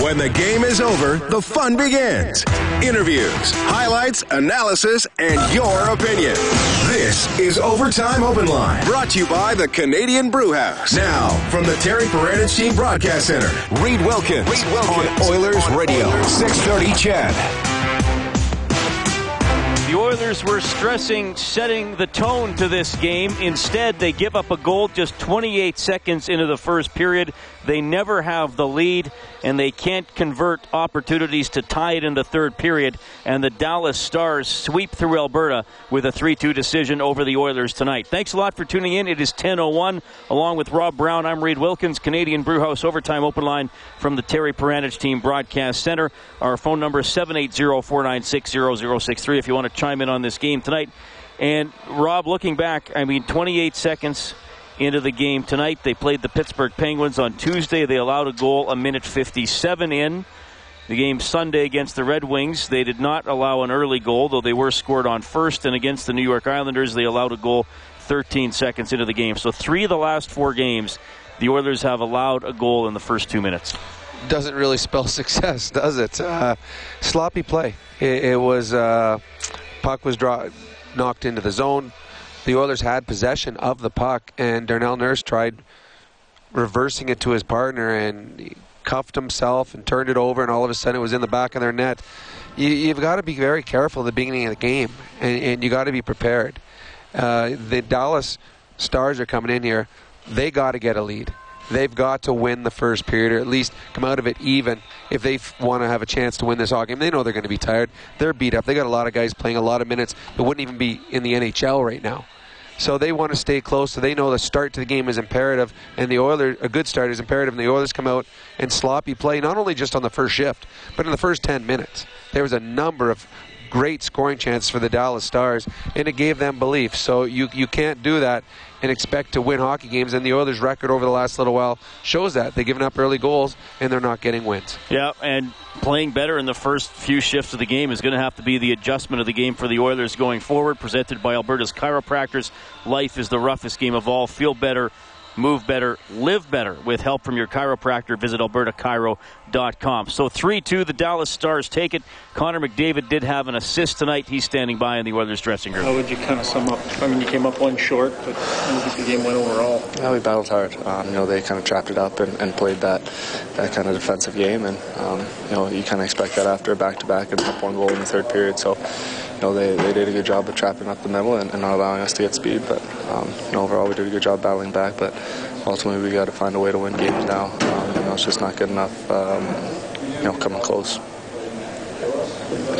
When the game is over, the fun begins. Interviews, highlights, analysis, and your opinion. This is Overtime Open Line, brought to you by the Canadian Brew House. Now, from the Terry Perenich Broadcast Center, Reid Wilkins on Oilers Radio, 630 CHED. The Oilers were stressing setting the tone to this game. Instead, they give up a goal just 28 seconds into the first period. They never have the lead, and they can't convert opportunities to tie it in the third period. And the Dallas Stars sweep through Alberta with a 3-2 decision over the Oilers tonight. Thanks a lot for tuning in. It is 10:01. Along with Rob Brown, I'm Reid Wilkins, Canadian Brewhouse Overtime Open Line from the Terry Perenich Team Broadcast Center. Our phone number is 780-496-0063 if you want to chime in on this game tonight. And, Rob, looking back, 28 seconds into the game tonight. They played the Pittsburgh Penguins on Tuesday. They allowed a goal a minute 57 in. The game Sunday against the Red Wings, they did not allow an early goal, though they were scored on first. And against the New York Islanders, they allowed a goal 13 seconds into the game. So three of the last four games, the Oilers have allowed a goal in the first 2 minutes. Doesn't really spell success, does it? Sloppy play. It was puck was knocked into the zone. The Oilers had possession of the puck, and Darnell Nurse tried reversing it to his partner, and he cuffed himself and turned it over, and all of a sudden it was in the back of their net. You've got to be very careful at the beginning of the game, and you got to be prepared. The Dallas Stars are coming in here. They got to get a lead. They've got to win the first period, or at least come out of it even, if they want to have a chance to win this hockey game. They know they're going to be tired. They're beat up. They got a lot of guys playing a lot of minutes that wouldn't even be in the NHL right now. So they want to stay close, so they know the start to the game is imperative, and the Oilers, a good start is imperative, and the Oilers come out and sloppy play, not only just on the first shift, but in the first 10 minutes. There was a number of great scoring chances for the Dallas Stars, and it gave them belief. So you can't do that and expect to win hockey games, and the Oilers' record over the last little while shows that. They've given up early goals, and they're not getting wins. Yeah, and playing better in the first few shifts of the game is going to have to be the adjustment of the game for the Oilers going forward, presented by Alberta's chiropractors. Life is the roughest game of all. Feel better, move better, live better with help from your chiropractor. Visit albertachiro.com. So 3-2, the Dallas Stars take it. Connor McDavid did have an assist tonight. He's standing by in the Oilers dressing room. How would you kind of sum up? You came up one short, but I think the game went overall. Yeah, we battled hard. They kind of trapped it up and played that kind of defensive game. And, you kind of expect that after a back-to-back and up one goal in the third period. So, they did a good job of trapping up the middle and not allowing us to get speed. But, overall, we did a good job battling back. But ultimately, we got to find a way to win games now. It's just not good enough, coming close.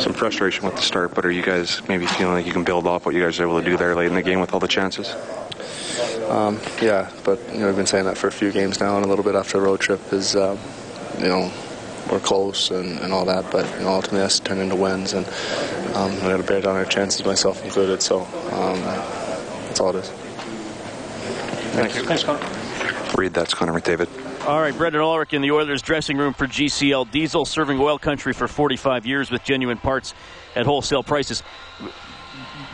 Some frustration with the start, but are you guys maybe feeling like you can build off what you guys are able to do there late in the game with all the chances? Yeah, but, I've been saying that for a few games now, and a little bit after the road trip is, we're close and all that, but ultimately that's turned into wins, and we got to bear down our chances, myself included, so that's all it is. Thank you. Thanks, Connor. Reid, that's Connor McDavid. All right, Brendan Ulrich in the Oilers dressing room for GCL Diesel, serving oil country for 45 years with genuine parts at wholesale prices.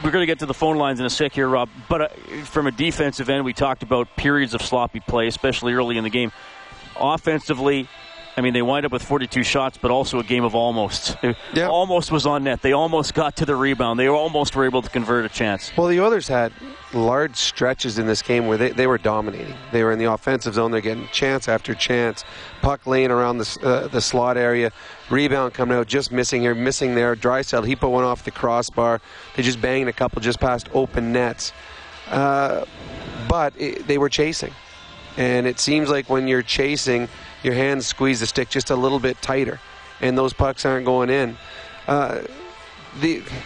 We're going to get to the phone lines in a sec here, Rob, but from a defensive end, we talked about periods of sloppy play, especially early in the game. Offensively, they wind up with 42 shots, but also a game of almost. Yeah. Almost was on net. They almost got to the rebound. They almost were able to convert a chance. Well, the Oilers had large stretches in this game where they were dominating. They were in the offensive zone. They're getting chance after chance. Puck laying around the slot area. Rebound coming out, just missing here, missing there. Draisaitl, he put one off the crossbar. They just banged a couple just past open nets. But they were chasing. And it seems like when you're chasing, your hands squeeze the stick just a little bit tighter, and those pucks aren't going in.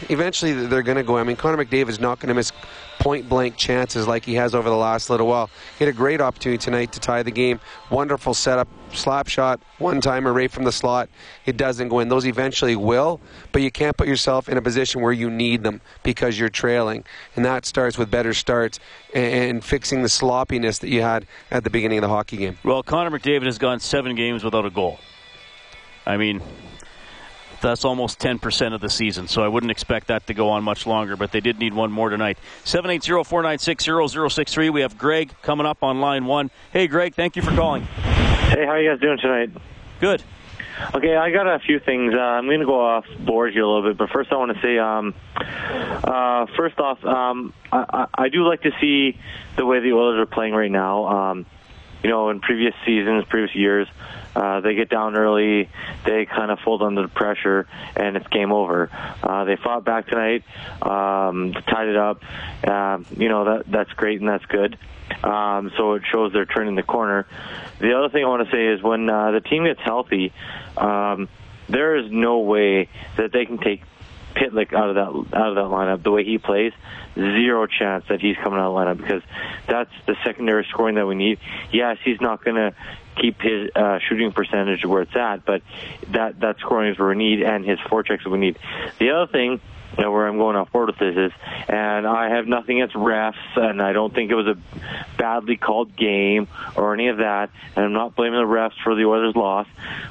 Eventually, they're going to go. Connor McDavid's not going to miss point-blank chances like he has over the last little while. He had a great opportunity tonight to tie the game. Wonderful setup, slap shot, one-timer right from the slot. It doesn't go in. Those eventually will, but you can't put yourself in a position where you need them because you're trailing. And that starts with better starts and fixing the sloppiness that you had at the beginning of the hockey game. Well, Connor McDavid has gone 7 games without a goal. That's almost 10% of the season, so I wouldn't expect that to go on much longer, but they did need one more tonight. 780-496-0063. We have Greg coming up on line 1. Hey, Greg, thank you for calling. Hey, how are you guys doing tonight? Good. Okay, I got a few things. I'm going to go off board here a little bit, but first I want to say, I do like to see the way the Oilers are playing right now. You know, in previous seasons, previous years, they get down early, they kind of fold under the pressure, and it's game over. They fought back tonight, tied it up. You know, that's great and that's good. So it shows they're turning the corner. The other thing I want to say is when the team gets healthy, there is no way that they can take Pitlick out of that lineup. The way he plays, zero chance that he's coming out of the lineup, because that's the secondary scoring that we need. Yes, he's not going to keep his shooting percentage where it's at, but that scoring is where we need, and his forechecks is what we need. The other thing, you know, where I'm going off board with this is, and I have nothing against refs, and I don't think it was a badly called game or any of that, and I'm not blaming the refs for the Oilers' loss,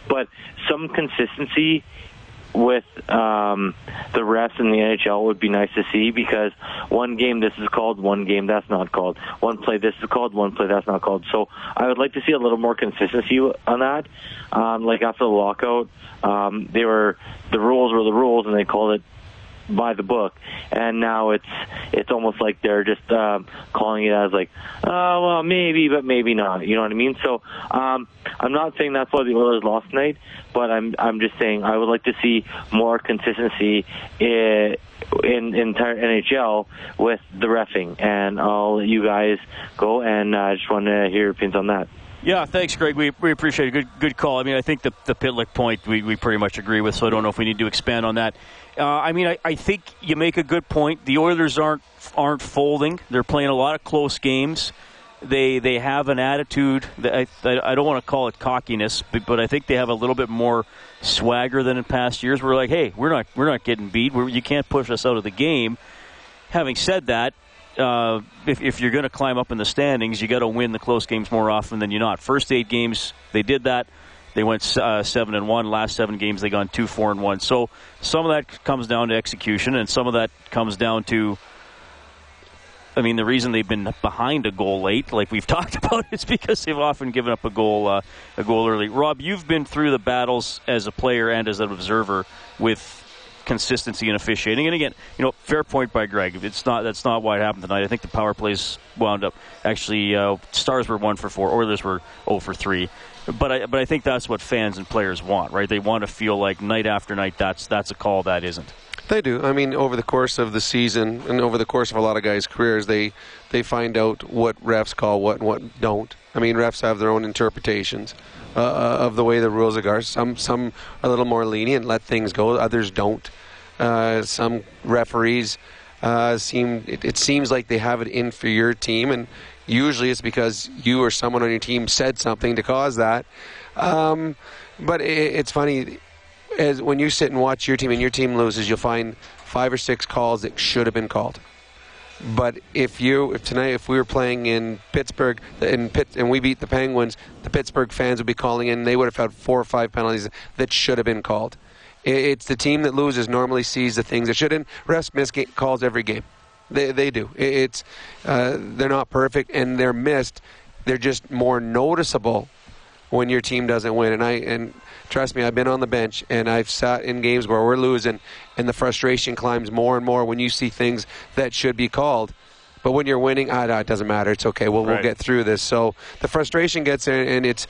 but some consistency with the refs in the NHL would be nice to see, because one game this is called, one game that's not called. One play this is called, one play that's not called. So I would like to see a little more consistency on that. Like after the lockout, the rules were the rules, and they called it by the book, and now it's almost like they're just calling it as like, oh, well, maybe, but maybe not. You know what I mean? So I'm not saying that's why the Oilers lost tonight, but I'm just saying I would like to see more consistency in entire NHL with the reffing, and I'll let you guys go, and I just want to hear your opinions on that. Yeah, thanks, Greg. We appreciate it. Good call. I mean, I think the Pitlick point we pretty much agree with, so I don't know if we need to expand on that. I mean, I think you make a good point. The Oilers aren't folding. They're playing a lot of close games. They have an attitude that I don't want to call it cockiness, but I think they have a little bit more swagger than in past years. We're like, hey, we're not getting beat. You can't push us out of the game. Having said that, if you're going to climb up in the standings, you got to win the close games more often than you're not. First 8 games, they did that. They went 7-1. Last 7 games, they gone 2-4-1. So some of that comes down to execution, and some of that comes down to, I mean, the reason they've been behind a goal late, like we've talked about, is because they've often given up a goal early. Rob, you've been through the battles as a player and as an observer with consistency in officiating. And again, you know, fair point by Greg. That's not why it happened tonight. I think the power plays wound up actually. Stars were 1-for-4. Oilers were 0-for-3. But I think that's what fans and players want, right? They want to feel like night after night that's a call that isn't. They do. I mean, over the course of the season and over the course of a lot of guys' careers, they find out what refs call what and what don't. I mean, refs have their own interpretations of the way the rules are. Some are a little more lenient, let things go. Others don't. Some referees seems like they have it in for your team, and usually it's because you or someone on your team said something to cause that. But it's funny, as when you sit and watch your team and your team loses, you'll find 5 or 6 calls that should have been called. But if tonight we were playing in Pittsburgh and we beat the Penguins, the Pittsburgh fans would be calling in. They would have had 4 or 5 penalties that should have been called. It's the team that loses normally sees the things it shouldn't. Refs miss calls every game. They do. It's they're not perfect, and they're missed. They're just more noticeable when your team doesn't win. And trust me, I've been on the bench, and I've sat in games where we're losing, and the frustration climbs more and more when you see things that should be called. But when you're winning, it doesn't matter. It's okay. We'll get through this. So the frustration gets in, and it's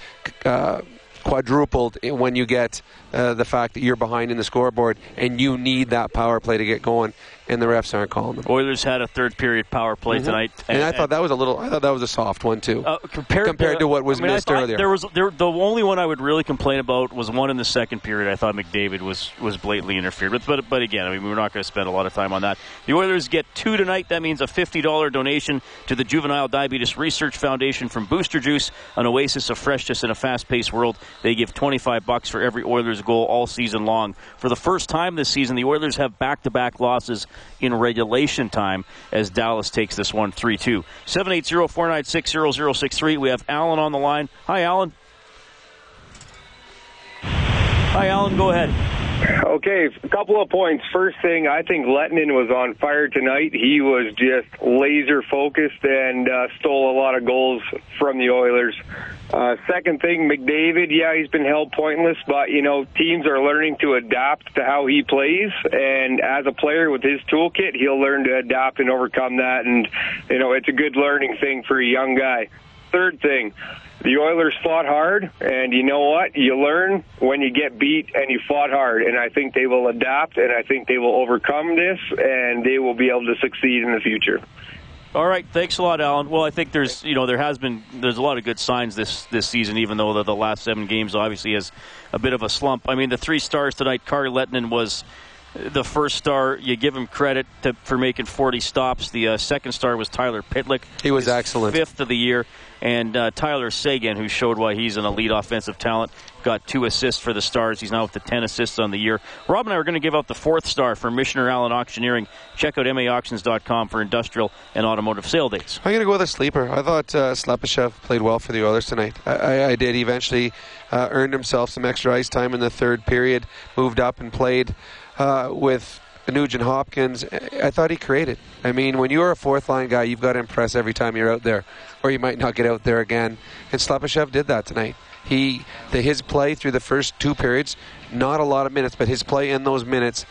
quadrupled when you get the fact that you're behind in the scoreboard and you need that power play to get going, and the refs aren't calling them. Oilers had a third period power play tonight, and I thought that was a soft one too, compared to what was missed earlier. The only one I would really complain about was one in the second period. I thought McDavid was blatantly interfered with, but again, I mean, we're not going to spend a lot of time on that. The Oilers get 2 tonight. That means a $50 donation to the Juvenile Diabetes Research Foundation from Booster Juice, an oasis of freshness in a fast-paced world. They give $25 for every Oilers goal all season long. For the first time this season, the Oilers have back-to-back losses in regulation time as Dallas takes this one 3-2. 780-496-0063. We have Alan on the line. Hi, Alan. Go ahead. Okay, a couple of points. First thing, I think Lettinen was on fire tonight. He was just laser-focused and stole a lot of goals from the Oilers. Second thing, McDavid, yeah, he's been held pointless, but, you know, teams are learning to adapt to how he plays, and as a player with his toolkit, he'll learn to adapt and overcome that, and, you know, it's a good learning thing for a young guy. Third thing, the Oilers fought hard, and you know what? You learn when you get beat, and you fought hard. And I think they will adapt, and I think they will overcome this, and they will be able to succeed in the future. All right, thanks a lot, Alan. Well, I think there's a lot of good signs this season, even though the last 7 games obviously is a bit of a slump. I mean, the 3 stars tonight, Kari Lettinen was the first star. You give him credit for making 40 stops. The second star was Tyler Pitlick. He was excellent. 5th of the year. And Tyler Seguin, who showed why he's an elite offensive talent, got 2 assists for the Stars. He's now up to 10 assists on the year. Rob and I are going to give out the 4th star for Missioner Allen Auctioneering. Check out maauctions.com for industrial and automotive sale dates. I'm going to go with a sleeper. I thought Slepyshev played well for the Oilers tonight. I did. He eventually earned himself some extra ice time in the third period, moved up and played. With Nugent-Hopkins, I thought he created. I mean, when you're a fourth-line guy, you've got to impress every time you're out there, or you might not get out there again. And Slepyshev did that tonight. His play through the first 2 periods, not a lot of minutes, but his play in those minutes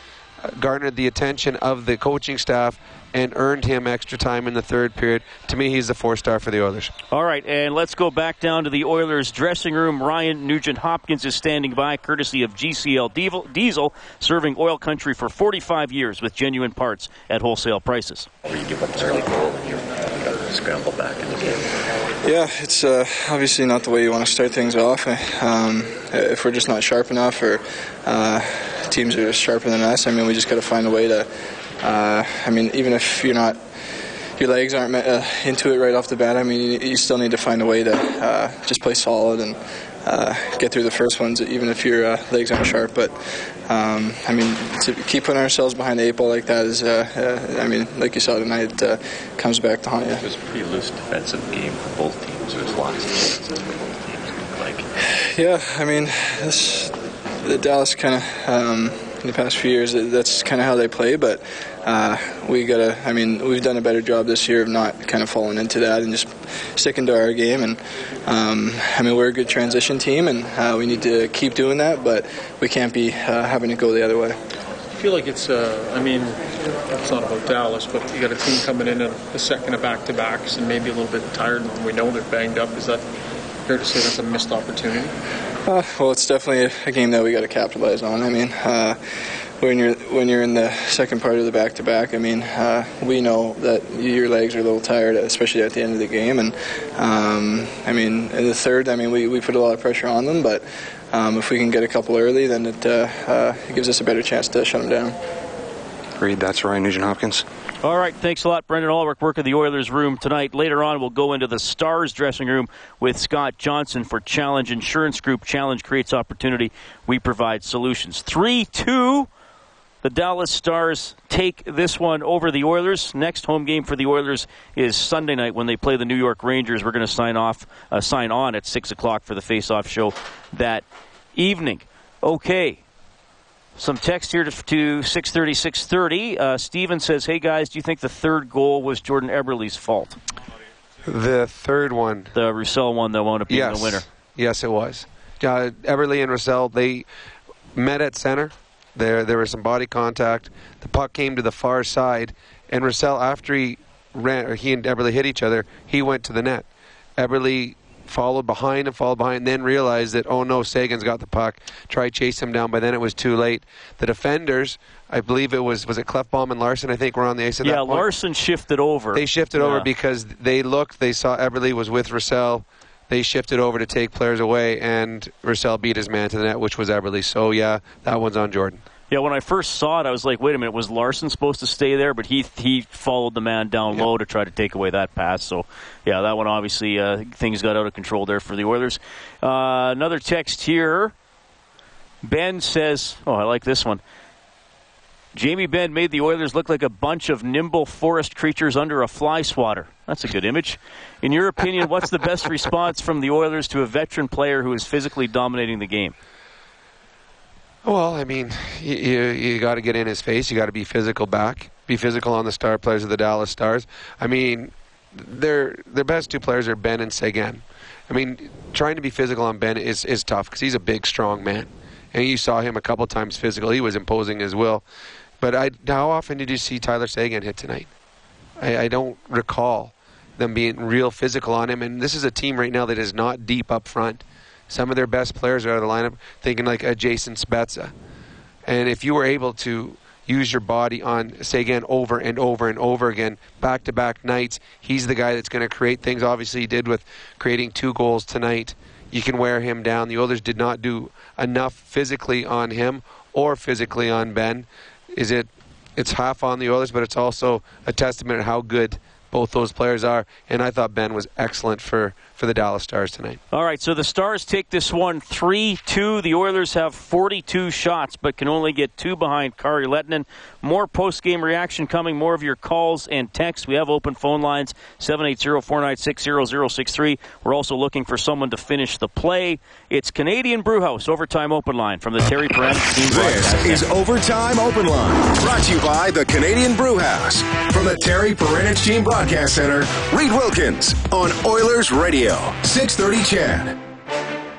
garnered the attention of the coaching staff and earned him extra time in the third period. To me, he's the 4-star for the Oilers. All right, and let's go back down to the Oilers dressing room. Ryan Nugent-Hopkins is standing by, courtesy of GCL Diesel, serving oil country for 45 years with genuine parts at wholesale prices. You give up an early goal and you've got to scramble back in the game. Yeah, it's obviously not the way you want to start things off. If we're just not sharp enough, or teams are sharper than us, I mean, we just got to find a way to... even if your legs aren't into it right off the bat, I mean, you still need to find a way to just play solid and get through the first ones, even if your legs aren't sharp. But, to keep putting ourselves behind the 8 ball like that is, like you saw tonight, it comes back to haunt you. It was a pretty loose defensive game for both teams. There was lots of things for both teams. Yeah, I mean, the Dallas kind of... in the past few years, that's kind of how they play, but we've done a better job this year of not kind of falling into that and just sticking to our game. And we're a good transition team, and we need to keep doing that, but we can't be having to go the other way. I feel like it's it's not about Dallas, but you got a team coming in the second of back-to-backs and maybe a little bit tired, and we know they're banged up. Is that fair to say that's a missed opportunity? Well, it's definitely a game that we got to capitalize on. I mean, when you're in the second part of the back-to-back, I mean, we know that your legs are a little tired, especially at the end of the game. And in the third, we put a lot of pressure on them. But if we can get a couple early, then it gives us a better chance to shut them down. Reid, that's Ryan Nugent-Hopkins. All right, thanks a lot, Brendan Ulrich, work in the Oilers room tonight. Later on, we'll go into the Stars dressing room with Scott Johnson for Challenge Insurance Group. Challenge creates opportunity. We provide solutions. 3-2. The Dallas Stars take this one over the Oilers. Next home game for the Oilers is Sunday night when they play the New York Rangers. We're going to sign on at 6 o'clock for the face-off show that evening. Okay. Some text here to 630. Steven says, hey, guys, do you think the third goal was Jordan Eberle's fault? The third one. The Roussel one that wound up being the winner. Yes, it was. Eberle and Roussel, they met at center. There was some body contact. The puck came to the far side, and Roussel, after he and Eberle hit each other, he went to the net. Eberle followed behind, then realized that, oh no, Sagan's got the puck, try chase him down, but then it was too late. The defenders, I believe it was it Clefbaum and Larson, I think, were on the ice at that point. Yeah, Larson shifted over. They shifted over because they saw Eberle was with Roussel. They shifted over to take players away, and Roussel beat his man to the net, which was Eberle. So yeah, that one's on Jordan. Yeah, when I first saw it, I was like, wait a minute, was Larson supposed to stay there? But he followed the man down low to try to take away that pass. So, yeah, that one obviously things got out of control there for the Oilers. Another text here. Ben says, oh, I like this one. Jamie Benn made the Oilers look like a bunch of nimble forest creatures under a fly swatter. That's a good image. In your opinion, what's the best response from the Oilers to a veteran player who is physically dominating the game? Well, I mean, you got to get in his face. You got to be physical back. Be physical on the star players of the Dallas Stars. I mean, their best two players are Ben and Seguin. I mean, trying to be physical on Ben is tough because he's a big, strong man. And you saw him a couple times physical. He was imposing his will. But how often did you see Tyler Seguin hit tonight? I don't recall them being real physical on him. And this is a team right now that is not deep up front. Some of their best players are out of the lineup, thinking like a Jason Spezza. And if you were able to use your body on Seguin over and over and over again, back-to-back nights, he's the guy that's going to create things. Obviously, he did with creating 2 goals tonight. You can wear him down. The Oilers did not do enough physically on him or physically on Ben. It's half on the Oilers, but it's also a testament to how good both those players are, and I thought Ben was excellent for the Dallas Stars tonight. All right, so the Stars take this one 3-2. The Oilers have 42 shots, but can only get 2 behind Kari Lettinen. More post-game reaction coming, more of your calls and texts. We have open phone lines, 780-496-0063. We're also looking for someone to finish the play. It's Canadian Brew House Overtime Open Line from the Terry Perenich Team. This is Overtime Open Line, brought to you by the Canadian Brew House from the Terry Perenich Team Broadcast Center, Reid Wilkins on Oilers Radio, 630 Chad.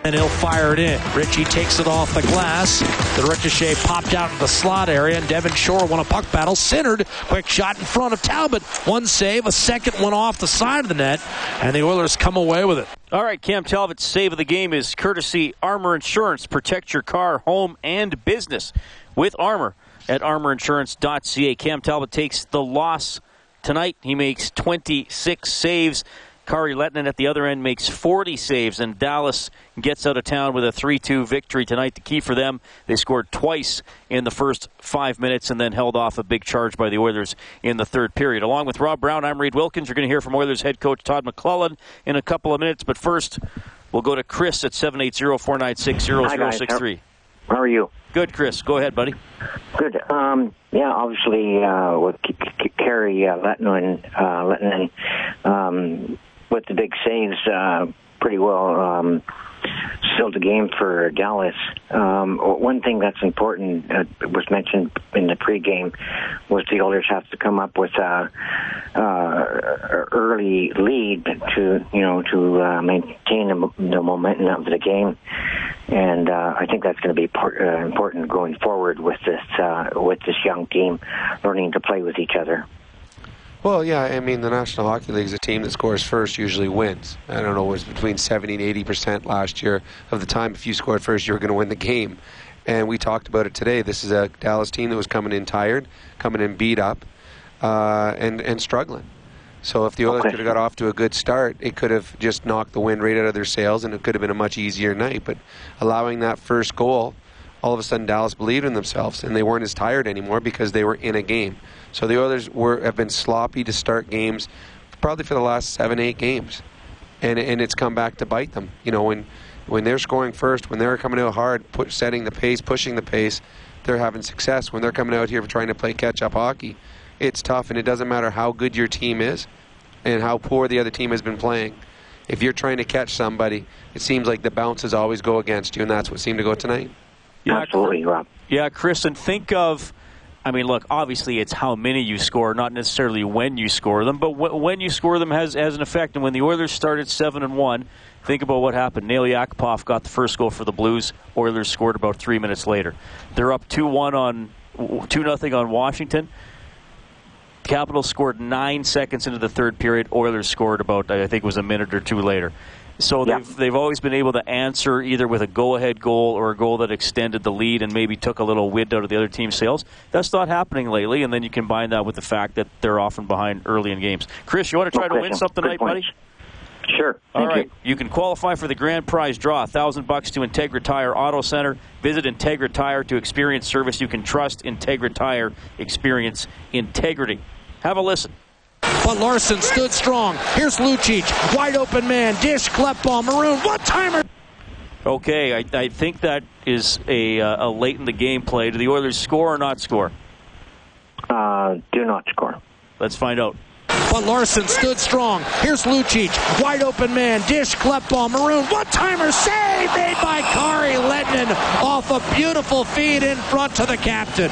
And he'll fire it in. Richie takes it off the glass. The ricochet popped out of the slot area, and Devon Shore won a puck battle. Centered, quick shot in front of Talbot. One save, a second one off the side of the net, and the Oilers come away with it. All right, Cam Talbot's save of the game is courtesy Armor Insurance. Protect your car, home, and business with Armor at armorinsurance.ca. Cam Talbot takes the loss tonight. He makes 26 saves. Kari Lettinen at the other end makes 40 saves, and Dallas gets out of town with a 3-2 victory tonight. The key for them, they scored twice in the first 5 minutes and then held off a big charge by the Oilers in the third period. Along with Rob Brown, I'm Reid Wilkins. You're going to hear from Oilers head coach Todd McLellan in a couple of minutes, but first we'll go to Chris at 780-496-0063. How are you? Good, Chris. Go ahead, buddy. Good. Yeah, obviously with Kari Lettinen with the big saves, pretty well sealed the game for Dallas. One thing that's important was mentioned in the pregame was the Oilers have to come up with early lead to maintain the momentum of the game, and I think that's going to be important going forward with this young team learning to play with each other. Well, yeah, I mean, the National Hockey League is a team that scores first usually wins. I don't know, it was between 70 and 80% last year of the time. If you scored first, you were going to win the game. And we talked about it today. This is a Dallas team that was coming in tired, coming in beat up, and struggling. So if the Oilers could have got off to a good start, it could have just knocked the wind right out of their sails, and it could have been a much easier night. But allowing that first goal, all of a sudden Dallas believed in themselves, and they weren't as tired anymore because they were in a game. So the Oilers have been sloppy to start games, probably for the last 7-8 games, and it's come back to bite them. You know, when they're scoring first, when they're coming out hard, setting the pace, pushing the pace, they're having success. When they're coming out here trying to play catch-up hockey, it's tough, and it doesn't matter how good your team is and how poor the other team has been playing. If you're trying to catch somebody, it seems like the bounces always go against you, and that's what seemed to go tonight. Yeah, absolutely, Rob. Yeah, Chris, and think of, I mean, look, obviously it's how many you score, not necessarily when you score them, but when you score them has an effect. And when the Oilers started 7-1, think about what happened. Nail Yakupov got the first goal for the Blues. Oilers scored about 3 minutes later. They're up 2-0 on Washington. Capitals scored 9 seconds into the third period. Oilers scored about, I think it was a minute or two later. So they've always been able to answer either with a go-ahead goal or a goal that extended the lead and maybe took a little wind out of the other team's sails. That's not happening lately, and then you combine that with the fact that they're often behind early in games. Chris, you want to try to win something tonight, buddy? Sure. All right. You can qualify for the grand prize draw, $1,000 to Integra Tire Auto Center. Visit Integra Tire to experience service you can trust. Integra Tire, experience integrity. Have a listen. But Larson stood strong. Here's Lucic. Wide open man. Dish, Kleptball, Maroon. What timer? Okay, I think that is a late in the game play. Do the Oilers score or not score? Do not score. Let's find out. but Larson stood strong. Here's Lucic, wide open man, dish, Klefbom, Maroon, one-timer, save made by Kari Lettinen off a beautiful feed in front to the captain.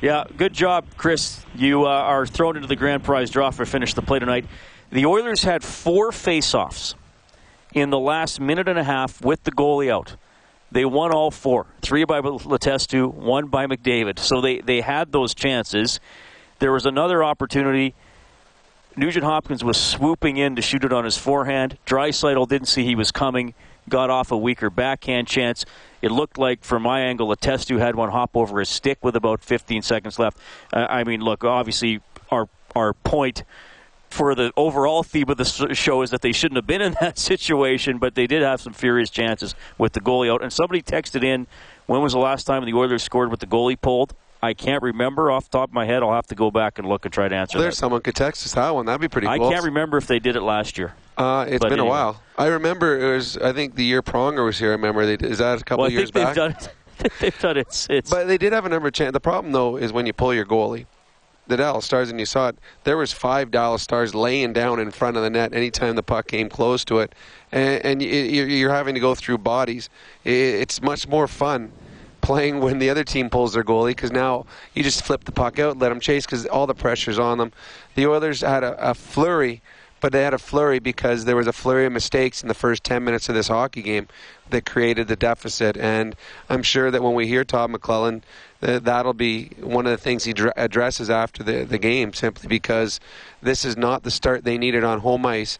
Yeah, good job, Chris. You are thrown into the grand prize draw for finish the play tonight. The Oilers had 4 faceoffs in the last minute and a half with the goalie out. They won all 4. 3 by Letestu, 1 by McDavid. So they had those chances. There was another opportunity. Nugent-Hopkins was swooping in to shoot it on his forehand. Draisaitl didn't see he was coming, got off a weaker backhand chance. It looked like, from my angle, Letestu had one hop over his stick with about 15 seconds left. I mean, look, obviously our point for the overall theme of the show is that they shouldn't have been in that situation, but they did have some furious chances with the goalie out. And somebody texted in, when was the last time the Oilers scored with the goalie pulled? I can't remember off the top of my head. I'll have to go back and look and try to answer that. There's someone could text us that one. That'd be pretty cool. I can't remember if they did it last year. It's been a while. I remember it was, I think, the year Pronger was here. I remember they did. Is that a couple of years back? They've done it since. But they did have a number of chances. The problem, though, is when you pull your goalie. The Dallas Stars, and you saw it, there was 5 Dallas Stars laying down in front of the net anytime the puck came close to it. And you're having to go through bodies. It's much more fun playing when the other team pulls their goalie, because now you just flip the puck out, let them chase, because all the pressure's on them. The Oilers had a flurry, but they had a flurry because there was a flurry of mistakes in the first 10 minutes of this hockey game that created the deficit. And I'm sure that when we hear Todd McLellan, that'll be one of the things he addresses after the game, simply because this is not the start they needed on home ice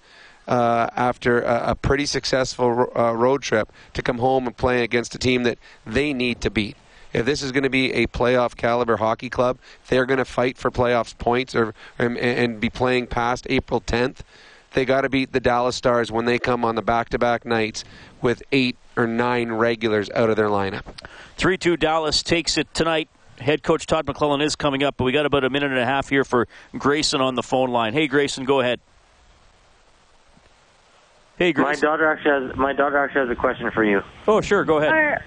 after a pretty successful road trip, to come home and play against a team that they need to beat. If this is going to be a playoff-caliber hockey club, they're going to fight for playoffs points and be playing past April 10th. They got to beat the Dallas Stars when they come on the back-to-back nights with 8 or 9 regulars out of their lineup. 3-2 Dallas takes it tonight. Head coach Todd McLellan is coming up, but we got about a minute and a half here for Grayson on the phone line. Hey, Grayson, go ahead. Hey, Grayson. My daughter actually has a question for you. Oh, sure, go ahead. Are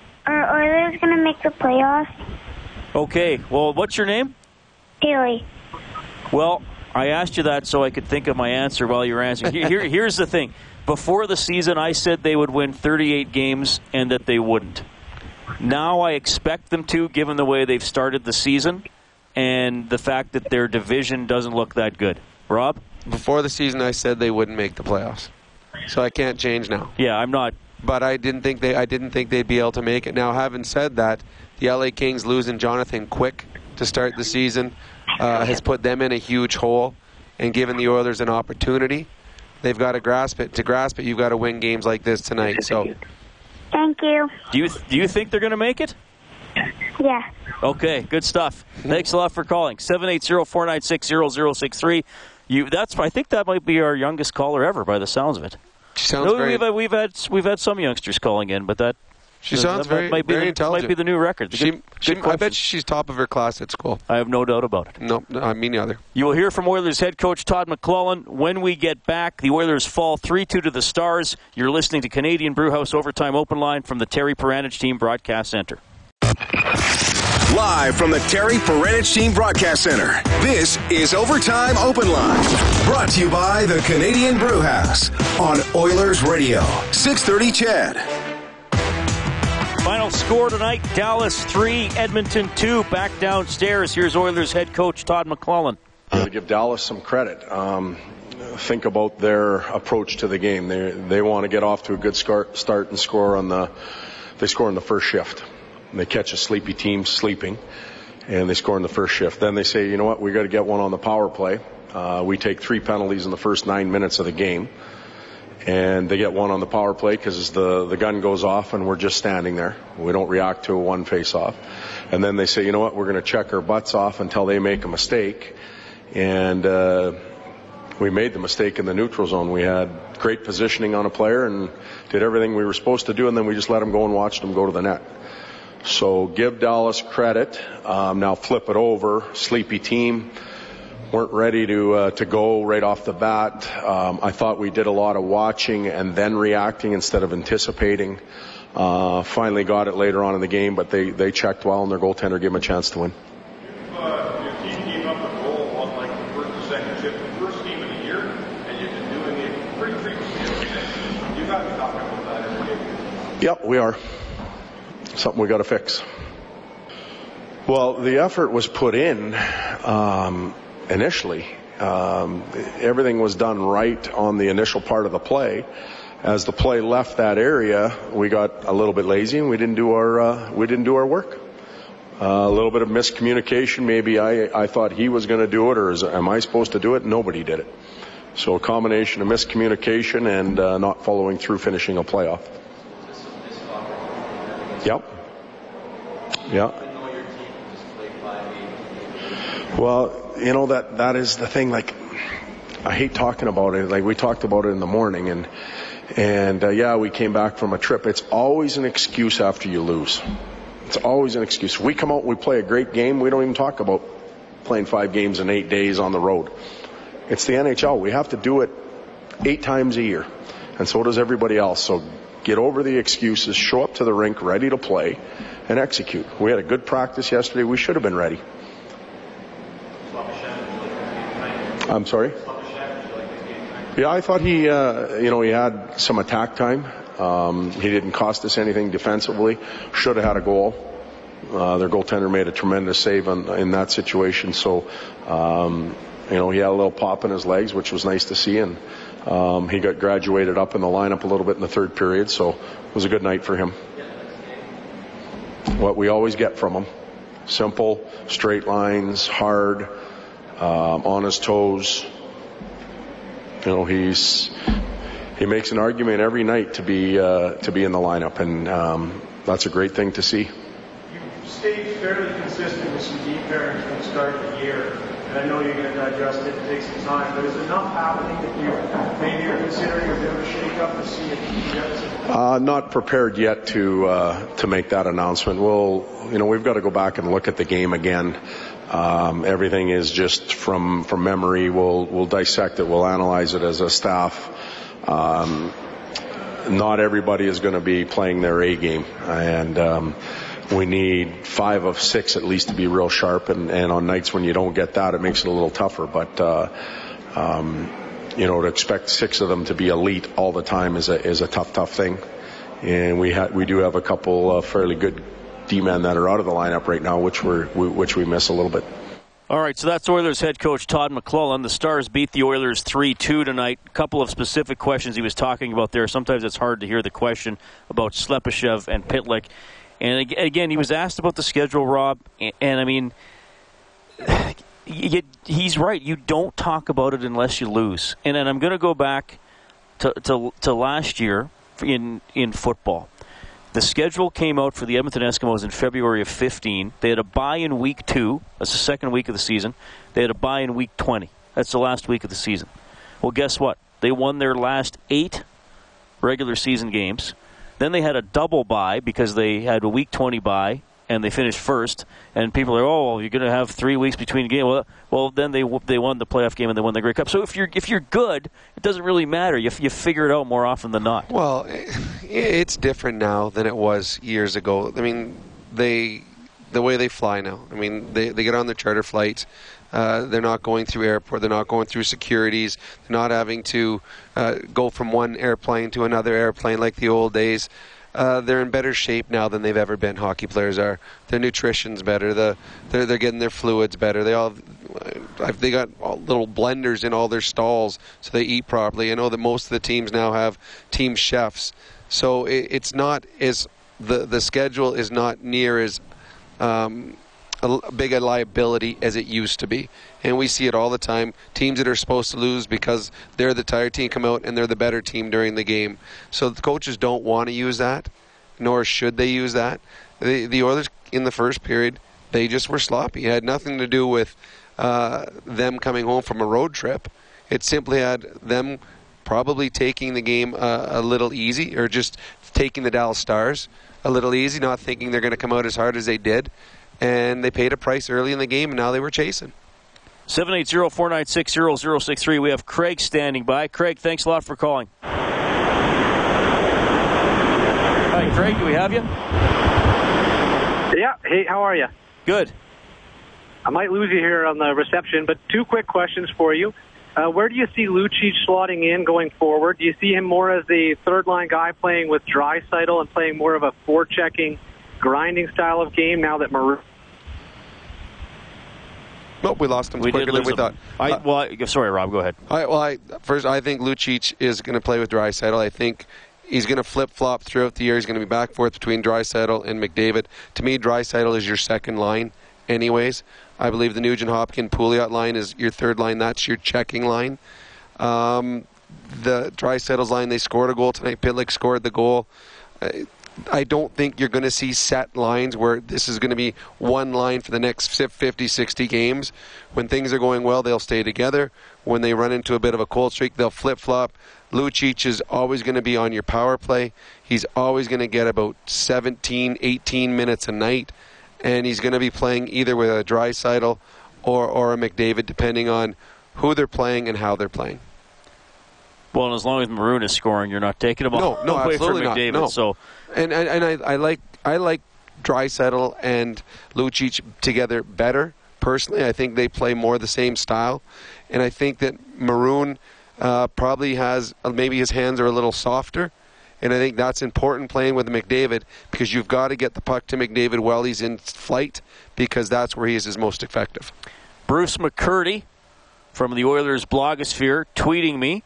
Oilers going to make the playoffs? Okay. Well, what's your name? Haley. Well, I asked you that so I could think of my answer while you were answering. Here's the thing. Before the season, I said they would win 38 games and that they wouldn't. Now I expect them to, given the way they've started the season and the fact that their division doesn't look that good. Rob? Before the season, I said they wouldn't make the playoffs. So I can't change now. Yeah, I'm not. But I didn't think they'd be able to make it. Now, having said that, the LA Kings losing Jonathan Quick to start the season has put them in a huge hole and given the Oilers an opportunity. They've got to grasp it. To grasp it, you've got to win games like this tonight. So, thank you. Do you think they're going to make it? Yeah. Okay, good stuff. Thanks a lot for calling. 780-496-0063. I think that might be our youngest caller ever by the sounds of it. We've had some youngsters calling in, but that might be intelligent. Might be the new record. I bet she's top of her class at school. I have no doubt about it. No, I mean neither. You will hear from Oilers head coach Todd McLellan when we get back. The Oilers fall 3-2 to the Stars. You're listening to Canadian Brewhouse Overtime Open Line from the Terry Perenich Team Broadcast Center. Live from the Terry Perenich Team Broadcast Center, this is Overtime Open Line. Brought to you by the Canadian Brew House on Oilers Radio, 630 CHED. Final score tonight, Dallas 3, Edmonton 2. Back downstairs, here's Oilers head coach Todd McLellan. To give Dallas some credit, think about their approach to the game. They want to get off to a good start and score they score in the first shift. And they catch a sleepy team sleeping, and they score in the first shift. Then they say, you know what, we got to get one on the power play. We take 3 penalties in the first 9 minutes of the game, and they get one on the power play because the gun goes off and we're just standing there. We don't react to a one face-off. And then they say, you know what, we're going to check our butts off until they make a mistake. And we made the mistake in the neutral zone. We had great positioning on a player and did everything we were supposed to do, and then we just let them go and watched them go to the net. So give Dallas credit. Now flip it over. Sleepy team. Weren't ready to go right off the bat. I thought we did a lot of watching and then reacting instead of anticipating. Finally got it later on in the game, but they checked well, and their goaltender gave them a chance to win. If your team gave up a goal on like the first and second shift, the first team in the Yep, we are. Something we got to fix. Well, the effort was put in initially. Everything was done right on the initial part of the play. As the play left that area, we got a little bit lazy and we didn't do our work. A little bit of miscommunication. Maybe I thought he was going to do it, or am I supposed to do it? Nobody did it. So a combination of miscommunication and not following through, finishing a playoff. Yep. Yeah. Well, you know, that is the thing. Like, I hate talking about it. Like, we talked about it in the morning, and yeah, we came back from a trip. It's always an excuse after you lose. It's always an excuse. We come out, we play a great game. We don't even talk about playing 5 games in 8 days on the road. It's the NHL. We have to do it 8 times a year, and so does everybody else. So get over the excuses, show up to the rink ready to play, and execute. We had a good practice yesterday. We should have been ready. I'm sorry? Yeah, I thought he had some attack time. He didn't cost us anything defensively. Should have had a goal. Their goaltender made a tremendous save in that situation. So, he had a little pop in his legs, which was nice to see. And he got graduated up in the lineup a little bit in the third period. So it was a good night for him. What we always get from him. Simple, straight lines, hard, on his toes. You know, he makes an argument every night to be in the lineup, and that's a great thing to see. You stayed fairly consistent with some deep pairings from the start of the year, and I know you're going to digest it and take some time, but is enough happening that you maybe are considering a bit of a shake-up to see if you get some? Not prepared yet to make that announcement. Well, we've got to go back and look at the game again. Everything is just from memory. We'll dissect it. We'll analyze it as a staff. Not everybody is going to be playing their A game, and we need 5 of 6 at least to be real sharp. And on nights when you don't get that, it makes it a little tougher. But to expect 6 of them to be elite all the time is a tough thing. And we do have a couple fairly good D-men that are out of the lineup right now, which we miss a little bit. All right, so that's Oilers head coach Todd McLellan. The Stars beat the Oilers 3-2 tonight. A couple of specific questions he was talking about there. Sometimes it's hard to hear the question about Slepyshev and Pitlick. And again, he was asked about the schedule, Rob, and I mean, he's right. You don't talk about it unless you lose. And then I'm going to go back to last year in football. The schedule came out for the Edmonton Eskimos in February of 15. They had a bye in week 2. That's the second week of the season. They had a bye in week 20. That's the last week of the season. Well, guess what? They won their last 8 regular season games. Then they had a double bye because they had a week 20 bye, and they finished first. And people are, oh, you're going to have 3 weeks between games. Well, then they won the playoff game and they won the Grey Cup. So if you're good, it doesn't really matter. You figure it out more often than not. Well, it's different now than it was years ago. I mean, the way they fly now. I mean, they get on their charter flights. They're not going through airport. They're not going through securities. They're not having to go from one airplane to another airplane like the old days. They're in better shape now than they've ever been. Hockey players are. Their nutrition's better. They're getting their fluids better. They got little blenders in all their stalls so they eat properly. I know that most of the teams now have team chefs, so it's not as the schedule is not near as big a liability as it used to be. And we see it all the time. Teams that are supposed to lose because they're the tired team come out and they're the better team during the game. So the coaches don't want to use that, nor should they use that. The Oilers in the first period, they just were sloppy. It had nothing to do with them coming home from a road trip. It simply had them probably taking the game a little easy, or just taking the Dallas Stars a little easy, not thinking they're going to come out as hard as they did. And they paid a price early in the game, and now they were chasing. 780-496-0063. We have Craig standing by. Craig, thanks a lot for calling. Hi, Craig, do we have you? Yeah. Hey, how are you? Good. I might lose you here on the reception, but 2 quick questions for you. Where do you see Lucic slotting in going forward? Do you see him more as the third-line guy playing with Draisaitl and playing more of a forechecking, grinding style of game now that Maroon... Nope, we lost him quicker than we thought. Sorry, Rob, go ahead. I think Lucic is going to play with Draisaitl. I think he's going to flip-flop throughout the year. He's going to be back and forth between Draisaitl and McDavid. To me, Draisaitl is your second line anyways. I believe the Nugent-Hopkins-Pouliot line is your third line. That's your checking line. The Draisaitl's line, they scored a goal tonight. Pitlick scored the goal. I don't think you're going to see set lines where this is going to be one line for the next 50, 60 games. When things are going well, they'll stay together. When they run into a bit of a cold streak, they'll flip-flop. Lucic is always going to be on your power play. He's always going to get about 17, 18 minutes a night, and he's going to be playing either with a Draisaitl or a McDavid, depending on who they're playing and how they're playing. Well, and as long as Maroon is scoring, you're not taking him off. No, absolutely not. McDavid, no. So. And I like Draisaitl and Lucic together better. Personally, I think they play more the same style, and I think that Maroon probably has maybe his hands are a little softer, and I think that's important playing with McDavid because you've got to get the puck to McDavid while he's in flight because that's where he is his most effective. Bruce McCurdy from the Oilers blogosphere tweeting me.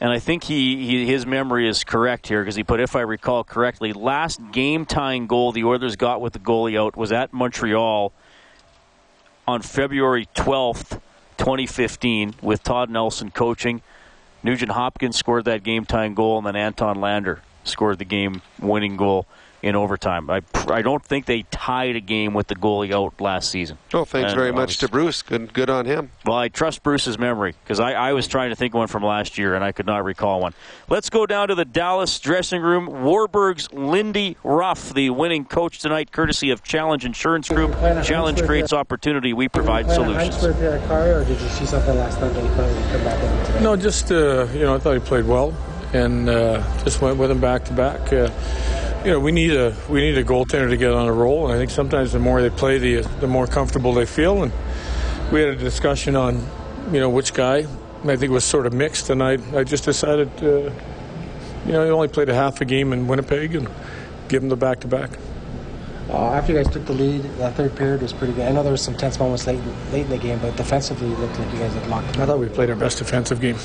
And I think his memory is correct here because he put, if I recall correctly, last game-tying goal the Oilers got with the goalie out was at Montreal on February 12th, 2015, with Todd Nelson coaching. Nugent-Hopkins scored that game-tying goal, and then Anton Lander scored the game-winning goal in overtime. I don't think they tied a game with the goalie out last season. Well, thanks very much to Bruce. Good on him. Well, I trust Bruce's memory because I was trying to think one from last year and I could not recall one. Let's go down to the Dallas dressing room. Warburg's Lindy Ruff, the winning coach tonight, courtesy of Challenge Insurance Group. Challenge creates opportunity. We provide solutions. Did you play a hunch with Kari, or did you see something last time that he played and come back in today? No, just I thought he played well and just went with him back to back. We need a goaltender to get on a roll, and I think sometimes the more they play, the more comfortable they feel. And we had a discussion on, which guy. And I think it was sort of mixed, and I just decided, he only played a half a game in Winnipeg, and give him the back-to-back. After you guys took the lead, that third period was pretty good. I know there was some tense moments late in the game, but defensively, it looked like you guys had locked them. I thought we played our best defensive game.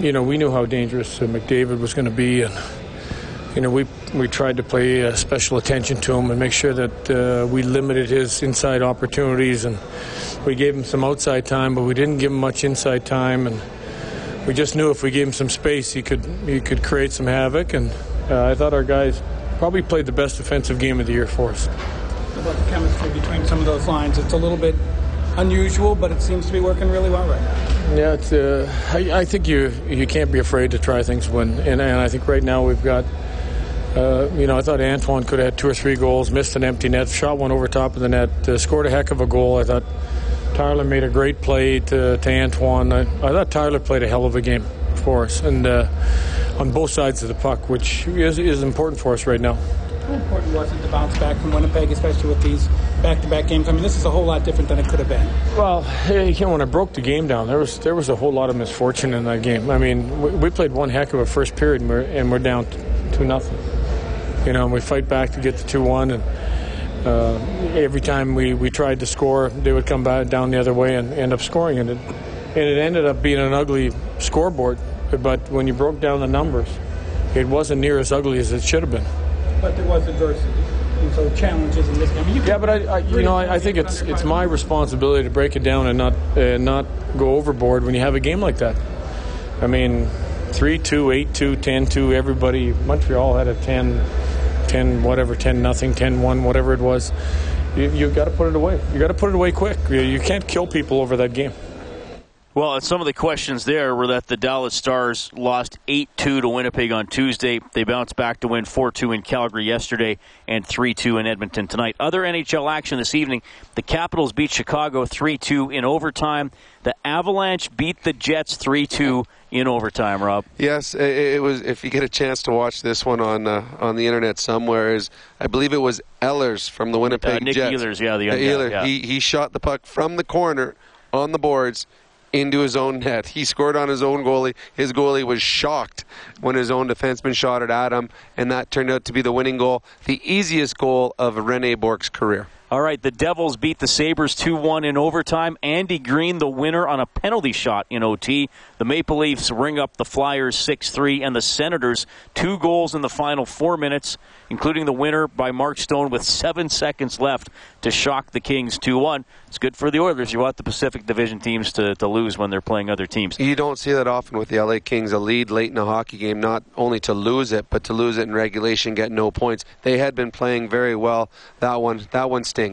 We knew how dangerous McDavid was going to be, and. We tried to play special attention to him and make sure that we limited his inside opportunities, and we gave him some outside time, but we didn't give him much inside time, and we just knew if we gave him some space, he could create some havoc, and I thought our guys probably played the best defensive game of the year for us. What about the chemistry between some of those lines? It's a little bit unusual, but it seems to be working really well right now. Yeah, it's, I think you can't be afraid to try things when, and I think right now we've got. I thought Antoine could have had two or three goals, missed an empty net, shot one over top of the net, scored a heck of a goal. I thought Tyler made a great play to Antoine. I thought Tyler played a hell of a game for us, and on both sides of the puck, which is important for us right now. How important was it to bounce back from Winnipeg, especially with these back-to-back games? I mean, this is a whole lot different than it could have been. Well, when I broke the game down, there was a whole lot of misfortune in that game. I mean, we played one heck of a first period, and we're down 2-0. And we fight back to get the 2-1, and every time we tried to score, they would come back down the other way and end up scoring. And it ended up being an ugly scoreboard, but when you broke down the numbers, it wasn't near as ugly as it should have been. But there was adversity, and so challenges in this game. I think it's my responsibility to break it down and not go overboard when you have a game like that. I mean, 3-2, 8-2, 10-2, everybody, Montreal had a 10-0, 10-1, whatever it was. You've got to put it away. You've got to put it away quick. You can't kill people over that game. Well, some of the questions there were that the Dallas Stars lost 8-2 to Winnipeg on Tuesday. They bounced back to win 4-2 in Calgary yesterday and 3-2 in Edmonton tonight. Other NHL action this evening, the Capitals beat Chicago 3-2 in overtime. The Avalanche beat the Jets 3-2 in overtime, Rob. Yes, it was. If you get a chance to watch this one on the internet somewhere, I believe it was Ehlers from the Winnipeg Jets. Nick Ehlers, the young guy. He shot the puck from the corner on the boards into his own net. He scored on his own goalie. His goalie was shocked when his own defenseman shot it at him, and that turned out to be the winning goal, the easiest goal of René Bourque's career. All right, the Devils beat the Sabres 2-1 in overtime. Andy Green, the winner on a penalty shot in OT. The Maple Leafs ring up the Flyers 6-3, and the Senators 2 goals in the final 4 minutes, including the winner by Mark Stone with 7 seconds left to shock the Kings 2-1. It's good for the Oilers. You want the Pacific Division teams to lose when they're playing other teams. You don't see that often with the LA Kings, a lead late in a hockey game, not only to lose it, but to lose it in regulation, get no points. They had been playing very well. That one stings.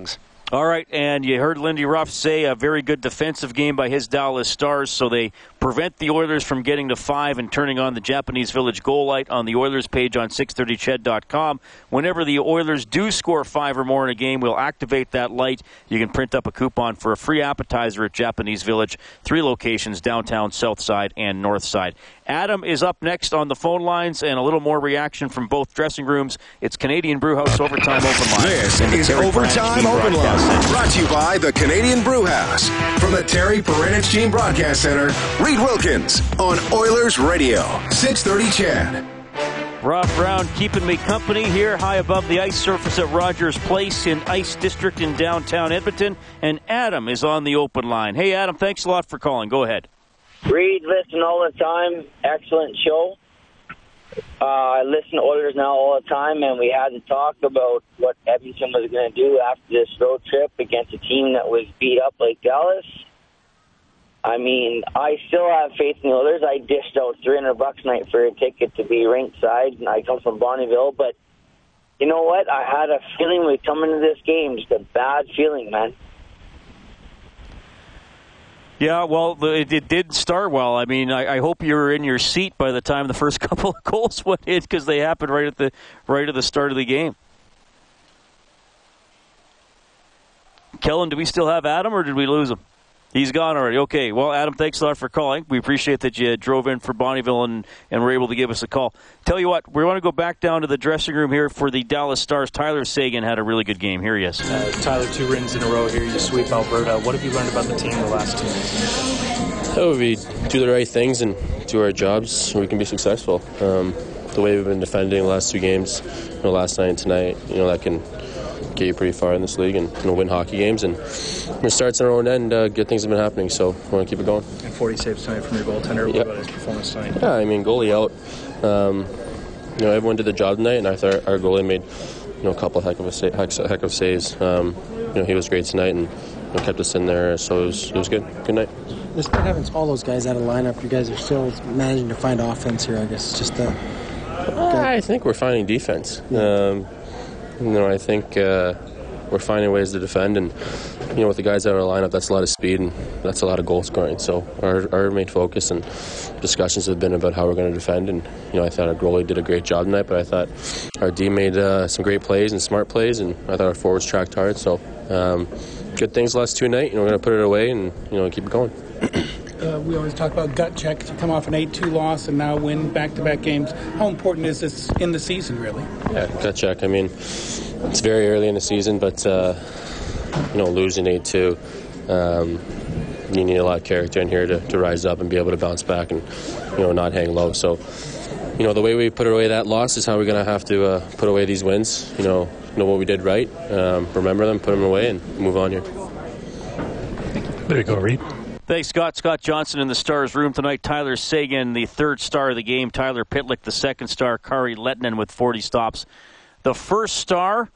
All right, and you heard Lindy Ruff say a very good defensive game by his Dallas Stars, so they prevent the Oilers from getting to 5 and turning on the Japanese Village goal light on the Oilers page on 630ched.com. Whenever the Oilers do score 5 or more in a game, we'll activate that light. You can print up a coupon for a free appetizer at Japanese Village, 3 locations, downtown, south side, and north side. Adam is up next on the phone lines, and a little more reaction from both dressing rooms. It's Canadian Brew House Overtime Open Line. This is Overtime Open Line. Brought to you by the Canadian Brew House. From the Terry Perenich Team Broadcast Center, Reid Wilkins on Oilers Radio, 630 Chad. Rob Brown keeping me company here high above the ice surface at Rogers Place in Ice District in downtown Edmonton. And Adam is on the open line. Hey, Adam, thanks a lot for calling. Go ahead. Reid, listen all the time. Excellent show. I listen to Oilers now all the time, and we had to talk about what Edmonton was going to do after this road trip against a team that was beat up like Dallas. I mean, I still have faith in the Oilers. I dished out $300 a night for a ticket to be ringside, and I come from Bonneville. But you know what? I had a feeling we come into this game, just a bad feeling, man. Yeah, well, it did start well. I mean, I hope you were in your seat by the time the first couple of goals went in, because they happened right at the start of the game. Kellen, do we still have Adam, or did we lose him? He's gone already. Okay, well, Adam, thanks a lot for calling. We appreciate that you drove in for Bonneville and were able to give us a call. Tell you what, we want to go back down to the dressing room here for the Dallas Stars. Tyler Seguin had a really good game. Here he is. Tyler, 2 wins in a row here. You sweep Alberta. What have you learned about the team the last 2 weeks? Oh, we do the right things and do our jobs so we can be successful. The way we've been defending the last 2 games, last night and tonight, that can get you pretty far in this league and win hockey games. And when it starts on our own end, good things have been happening, so we want to keep it going. And 40 saves tonight from your goaltender. What about his performance tonight? Yeah, I mean, goalie out. Everyone did their job tonight, and I thought our goalie made a couple of heck of saves. He was great tonight and kept us in there, so it was good. Good night. Despite having all those guys out of the lineup, you guys are still managing to find offense here, I guess. I think we're finding defense. Yeah. I think we're finding ways to defend, and with the guys out of our lineup, that's a lot of speed and that's a lot of goal scoring. So our main focus and discussions have been about how we're going to defend, and I thought our goalie did a great job tonight, but I thought our D made some great plays and smart plays, and I thought our forwards tracked hard. So good things last 2 nights, and we're going to put it away and keep it going. We always talk about gut check. You come off an 8-2 loss and now win back-to-back games. How important is this in the season, really? Yeah, gut check. I mean, it's very early in the season, but, losing 8-2, you need a lot of character in here to rise up and be able to bounce back and, not hang low. So, the way we put away that loss is how we're going to have to put away these wins, know what we did right, remember them, put them away, and move on here. There you go, Reid. Thanks, Scott. Scott Johnson in the Stars room tonight. Tyler Seguin, the 3rd star of the game. Tyler Pitlick, the 2nd star. Kari Lettinen with 40 stops. The 1st star,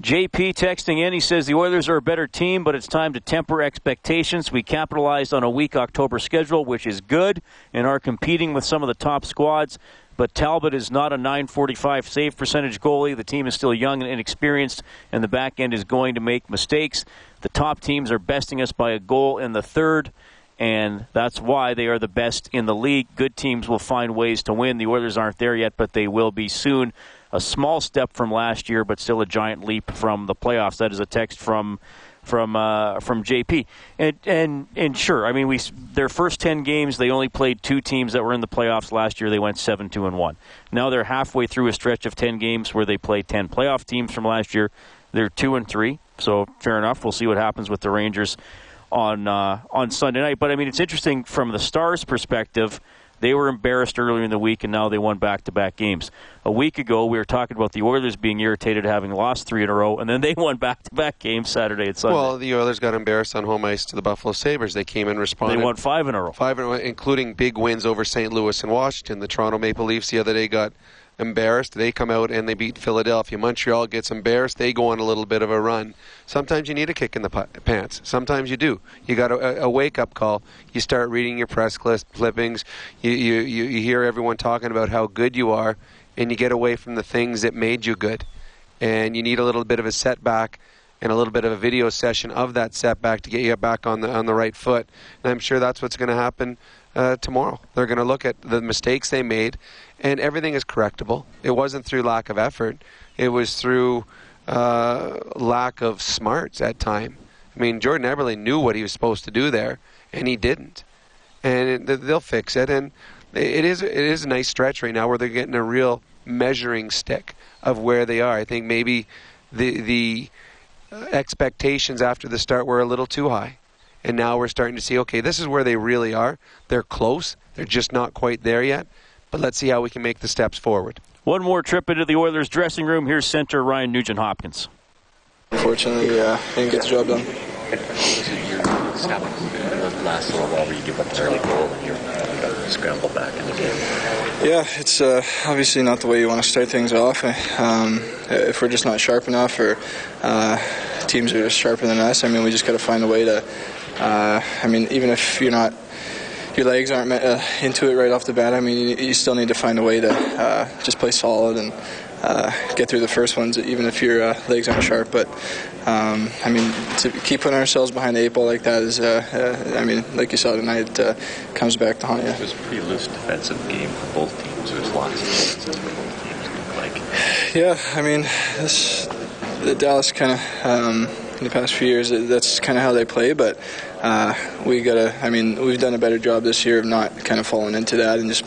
JP texting in. He says the Oilers are a better team, but it's time to temper expectations. We capitalized on a weak October schedule, which is good, and are competing with some of the top squads. But Talbot is not a .945 save percentage goalie. The team is still young and inexperienced, and the back end is going to make mistakes. The top teams are besting us by a goal in the 3rd, and that's why they are the best in the league. Good teams will find ways to win. The Oilers aren't there yet, but they will be soon. A small step from last year, but still a giant leap from the playoffs. That is a text from JP. And sure, I mean, their first 10 games, they only played 2 teams that were in the playoffs last year. They went 7-2-1. Now they're halfway through a stretch of 10 games where they play 10 playoff teams from last year. They're 2-3, so fair enough. We'll see what happens with the Rangers on Sunday night. But, I mean, it's interesting from the Stars' perspective. They were embarrassed earlier in the week, and now they won back-to-back games. A week ago, we were talking about the Oilers being irritated having lost three in a row, and then they won back-to-back games Saturday and Sunday. Well, the Oilers got embarrassed on home ice to the Buffalo Sabres. They came and responded. They won five in a row. Five in a row, including big wins over St. Louis and Washington. The Toronto Maple Leafs the other day got embarrassed. They come out and they beat Philadelphia. Montreal gets embarrassed. They go on a little bit of a run. Sometimes you need a kick in the pants. Sometimes you do. You got a wake-up call. You start reading your press clippings. You hear everyone talking about how good you are, and you get away from the things that made you good. And you need a little bit of a setback and a little bit of a video session of that setback to get you back on the right foot. And I'm sure that's what's going to happen tomorrow. They're going to look at the mistakes they made, and everything is correctable. It wasn't through lack of effort. It was through lack of smarts at time. I mean, Jordan Eberle knew what he was supposed to do there, and he didn't. And they'll fix it. And it is a nice stretch right now where they're getting a real measuring stick of where they are. I think maybe the expectations after the start were a little too high. And now we're starting to see, okay, this is where they really are. They're close. They're just not quite there yet. But let's see how we can make the steps forward. One more trip into the Oilers' dressing room. Here's center Ryan Nugent-Hopkins. Unfortunately, didn't get the job done. Last little while where you give up the early goal and you're scrambled back in the game. Yeah, it's obviously not the way you want to start things off. If we're just not sharp enough, or teams are just sharper than us, I mean, we just got to find a way to. I mean, even if you're not, your legs aren't into it right off the bat, I mean, you still need to find a way to just play solid and get through the first ones, even if your legs aren't sharp. But, I mean, to keep putting ourselves behind the eight ball like that is, I mean, like you saw tonight, it comes back to haunt you. It was a pretty loose defensive game for both teams. There was lots of chances for both teams. Like, yeah, I mean, the Dallas kind of... in the past few years, that's kind of how they play, but we've done a better job this year of not kind of falling into that and just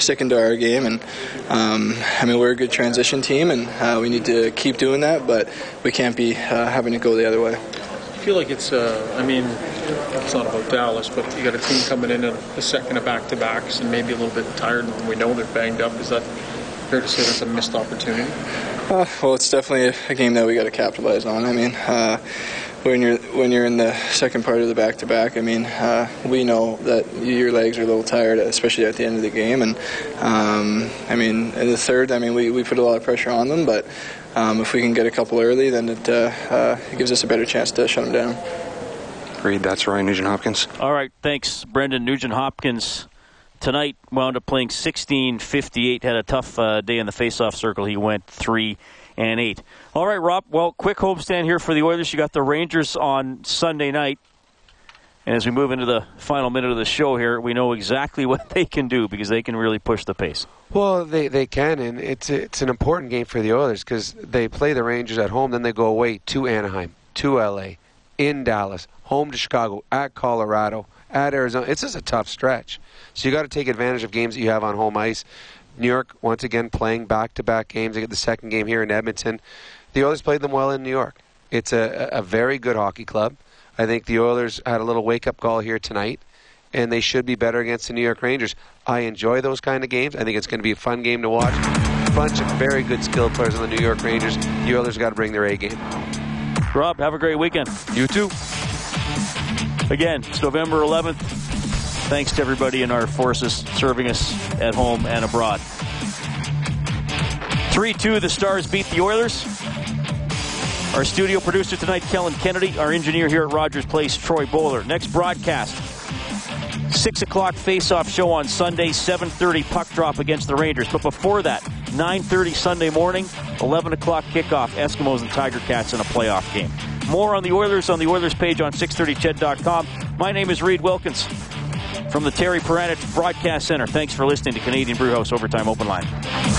sticking to our game. And I mean, we're a good transition team, and we need to keep doing that, but we can't be having to go the other way. I feel like it's, I mean, it's not about Dallas, but you got a team coming in the second of back-to-backs and maybe a little bit tired, and we know they're banged up. Is that fair to say that's a missed opportunity? Well, it's definitely a game that we got to capitalize on. I mean, when you're in the second part of the back-to-back, I mean, we know that your legs are a little tired, especially at the end of the game. And I mean, in the third, I mean, we put a lot of pressure on them, but if we can get a couple early, then it gives us a better chance to shut them down. Reid, that's Ryan Nugent-Hopkins. All right, thanks, Brendan. Nugent-Hopkins tonight wound up playing 16-58, had a tough day in the faceoff circle. He went 3-8. All right, Rob, well, quick homestand here for the Oilers. You got the Rangers on Sunday night. And as we move into the final minute of the show here, we know exactly what they can do because they can really push the pace. Well, they can, and it's an important game for the Oilers because they play the Rangers at home, then they go away to Anaheim, to L.A., in Dallas, home to Chicago, at Colorado, at Arizona. It's just a tough stretch. So you got to take advantage of games that you have on home ice. New York, once again, playing back-to-back games. They get the second game here in Edmonton. The Oilers played them well in New York. It's a very good hockey club. I think the Oilers had a little wake-up call here tonight, and they should be better against the New York Rangers. I enjoy those kind of games. I think it's going to be a fun game to watch. A bunch of very good skilled players on the New York Rangers. The Oilers got to bring their A game. Rob, have a great weekend. You too. Again, it's November 11th. Thanks to everybody in our forces serving us at home and abroad. 3-2, the Stars beat the Oilers. Our studio producer tonight, Kellen Kennedy. Our engineer here at Rogers Place, Troy Bowler. Next broadcast, 6 o'clock face-off show on Sunday, 7:30 puck drop against the Rangers. But before that, 9:30 Sunday morning, 11 o'clock kickoff, Eskimos and Tiger Cats in a playoff game. More on the Oilers page on 630ched.com. My name is Reid Wilkins from the Terry Perenich Broadcast Center. Thanks for listening to Canadian Brew House Overtime Open Line.